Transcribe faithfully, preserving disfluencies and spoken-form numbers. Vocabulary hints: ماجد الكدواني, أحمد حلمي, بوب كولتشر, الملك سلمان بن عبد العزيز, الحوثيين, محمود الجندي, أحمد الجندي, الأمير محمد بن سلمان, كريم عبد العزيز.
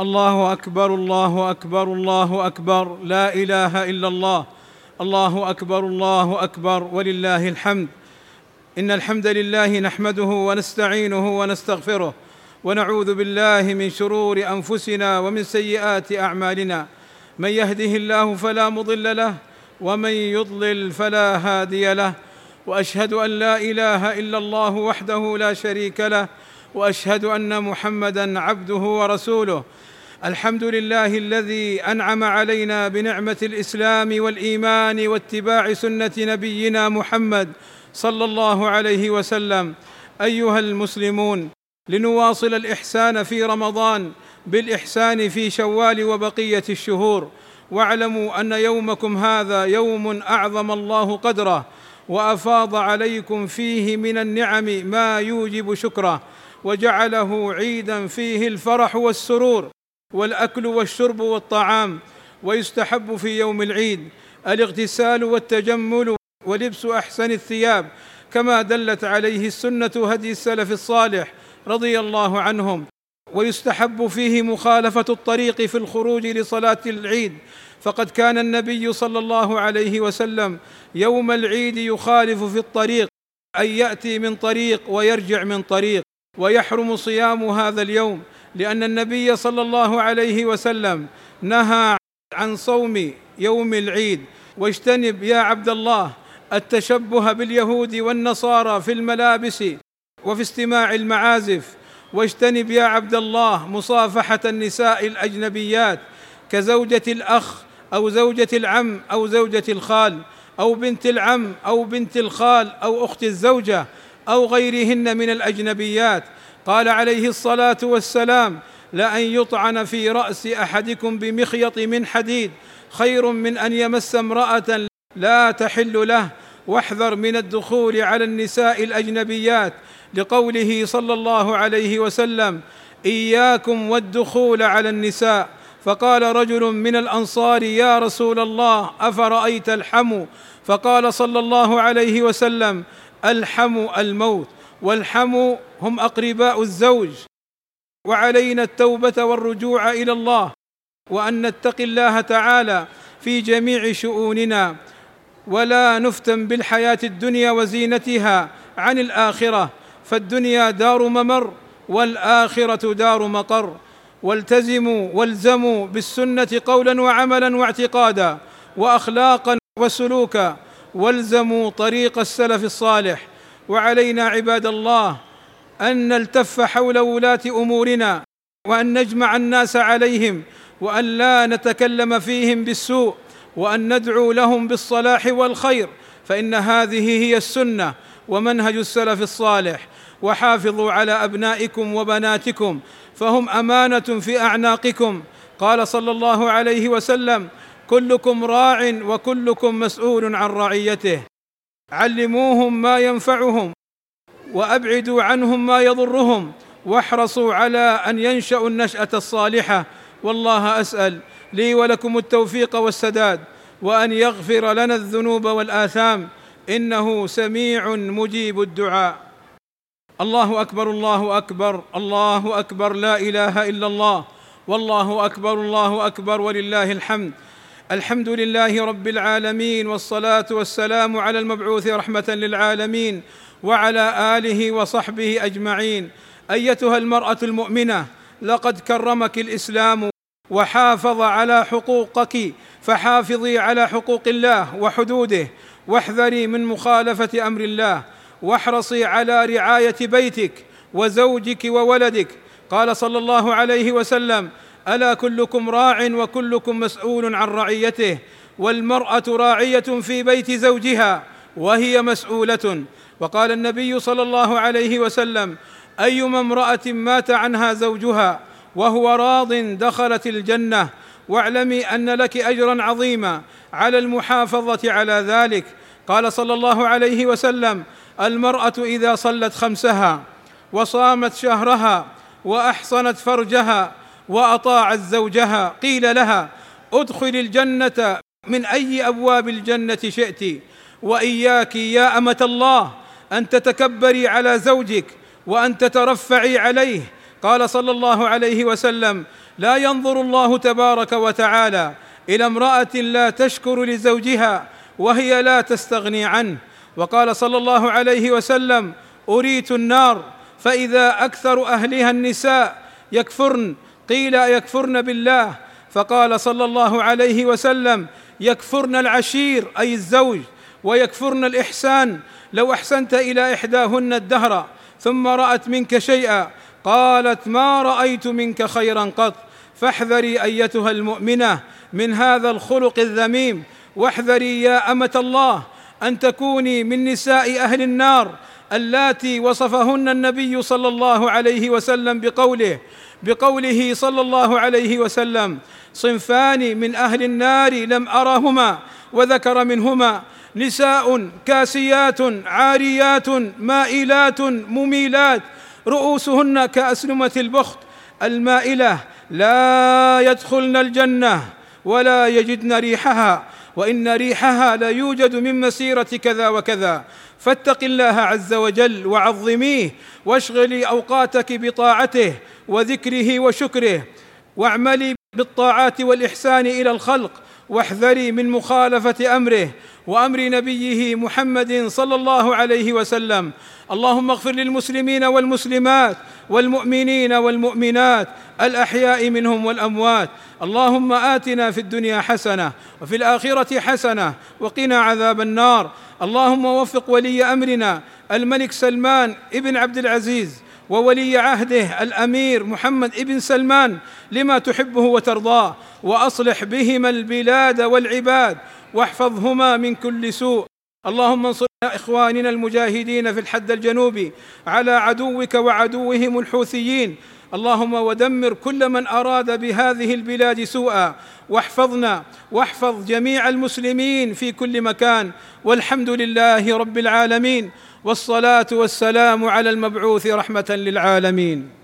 الله أكبر الله أكبر الله أكبر لا إله إلا الله الله أكبر الله أكبر ولله الحمد. إن الحمد لله نحمده ونستعينه ونستغفره ونعوذ بالله من شرور أنفسنا ومن سيئات أعمالنا، من يهده الله فلا مضل له ومن يضلل فلا هادي له، وأشهد أن لا إله إلا الله وحده لا شريك له، وأشهد أن محمدًا عبده ورسوله. الحمد لله الذي أنعم علينا بنعمة الإسلام والإيمان واتباع سنة نبينا محمد صلى الله عليه وسلم. أيها المسلمون، لنواصل الإحسان في رمضان بالإحسان في شوال وبقية الشهور، واعلموا أن يومكم هذا يوم أعظم الله قدره وأفاض عليكم فيه من النعم ما يوجب شكره، وجعله عيدا فيه الفرح والسرور والأكل والشرب والطعام. ويستحب في يوم العيد الاغتسال والتجمل ولبس أحسن الثياب، كما دلت عليه السنة هدي السلف الصالح رضي الله عنهم. ويستحب فيه مخالفة الطريق في الخروج لصلاة العيد، فقد كان النبي صلى الله عليه وسلم يوم العيد يخالف في الطريق، أي يأتي من طريق ويرجع من طريق. ويحرم صيام هذا اليوم، لأن النبي صلى الله عليه وسلم نهى عن صوم يوم العيد: واجتنب يا عبد الله التشبه باليهود والنصارى في الملابس وفي استماع المعازف، واجتنب يا عبد الله مصافحة النساء الأجنبيات كزوجة الأخ أو زوجة العم أو زوجة الخال أو بنت العم أو بنت الخال أو أخت الزوجة أو غيرهن من الأجنبيات. قال عليه الصلاة والسلام: لأن يطعن في رأس أحدكم بمخيط من حديد خير من أن يمس امرأة لا تحل له. واحذر من الدخول على النساء الأجنبيات، لقوله صلى الله عليه وسلم: إياكم والدخول على النساء. فقال رجل من الأنصار: يا رسول الله، أفرأيت الحمو؟ فقال صلى الله عليه وسلم: الحمو الموت، والحمو هم أقرباء الزوج. وعلينا التوبة والرجوع إلى الله، وأن نتقي الله تعالى في جميع شؤوننا، ولا نفتن بالحياة الدنيا وزينتها عن الآخرة، فالدنيا دار ممر والآخرة دار مقر. والتزموا والزموا بالسنة قولا وعملا واعتقادا وأخلاقا وسلوكا، والزموا طريق السلف الصالح. وعلينا عباد الله أن نلتف حول ولاة أمورنا، وأن نجمع الناس عليهم، وأن لا نتكلم فيهم بالسوء، وأن ندعو لهم بالصلاح والخير، فإن هذه هي السنة ومنهج السلف الصالح. وحافظوا على أبنائكم وبناتكم، فهم أمانة في أعناقكم. قال صلى الله عليه وسلم: كلكم راع وكلكم مسؤول عن رعيته. علموهم ما ينفعهم، وأبعدوا عنهم ما يضرهم، واحرصوا على أن ينشأوا النشأة الصالحة. والله أسأل لي ولكم التوفيق والسداد، وأن يغفر لنا الذنوب والآثام، إنه سميع مجيب الدعاء. الله أكبر الله أكبر الله أكبر لا إله إلا الله والله أكبر الله أكبر ولله الحمد. الحمد لله رب العالمين، والصلاة والسلام على المبعوث رحمة للعالمين وعلى آله وصحبه أجمعين. أيتها المرأة المؤمنة، لقد كرمك الإسلام وحافظ على حقوقك، فحافظي على حقوق الله وحدوده، واحذري من مخالفة أمر الله، واحرصي على رعاية بيتك وزوجك وولدك. قال صلى الله عليه وسلم: ألا كلكم راع وكلكم مسؤول عن رعيته. والمرأة راعية في بيت زوجها وهي مسؤولة. وقال النبي صلى الله عليه وسلم: أيما امرأة مات عنها زوجها وهو راض دخلت الجنة. واعلمي أن لك أجرا عظيما على المحافظة على ذلك. قال صلى الله عليه وسلم: المرأة إذا صلت خمسها وصامت شهرها وأحصنت فرجها وأطاعت زوجها قيل لها: أدخل الجنة من أي أبواب الجنة شئت. وإياك يا أمة الله أن تتكبري على زوجك وأن تترفعي عليه، قال صلى الله عليه وسلم: لا ينظر الله تبارك وتعالى إلى امرأة لا تشكر لزوجها وهي لا تستغني عنه. وقال صلى الله عليه وسلم: أريت النار فإذا أكثر أهلها النساء يكفرن، قيل يكفرن بالله؟ فقال صلى الله عليه وسلم: يكفرن العشير أي الزوج، ويكفرن الإحسان، لو أحسنت إلى إحداهن الدهر ثم رأت منك شيئا قالت ما رأيت منك خيرا قط، فاحذري أيتها المؤمنة من هذا الخلق الذميم، واحذري يا أمة الله أن تكوني من نساء أهل النار اللاتي وصفهن النبي صلى الله عليه وسلم بقوله بقوله صلى الله عليه وسلم: صنفان من أهل النار لم أرهما، وذكر منهما: نساء كاسيات عاريات مائلات مميلات، رؤوسهن كأسنمة البخت المائلة، لا يدخلن الجنة ولا يجدن ريحها، وإن ريحها لا يوجد من مسيرة كذا وكذا. فاتقي الله عز وجل وعظميه، واشغلي أوقاتك بطاعته وذكره وشكره، واعملي بالطاعات والإحسان إلى الخلق، واحذري من مخالفة أمره وأمر نبيه محمد صلى الله عليه وسلم. اللهم اغفر للمسلمين والمسلمات والمؤمنين والمؤمنات الأحياء منهم والأموات. اللهم آتنا في الدنيا حسنة وفي الآخرة حسنة وقنا عذاب النار. اللهم وفق ولي أمرنا الملك سلمان بن عبد العزيز وولي عهده الأمير محمد بن سلمان لما تحبه وترضاه، وأصلح بهما البلاد والعباد، واحفظهما من كل سوء. اللهم انصر إخواننا المجاهدين في الحد الجنوبي على عدوك وعدوهم الحوثيين، اللهم ودمر كل من أراد بهذه البلاد سوءا، واحفظنا واحفظ جميع المسلمين في كل مكان. والحمد لله رب العالمين، والصلاة والسلام على المبعوث رحمة للعالمين.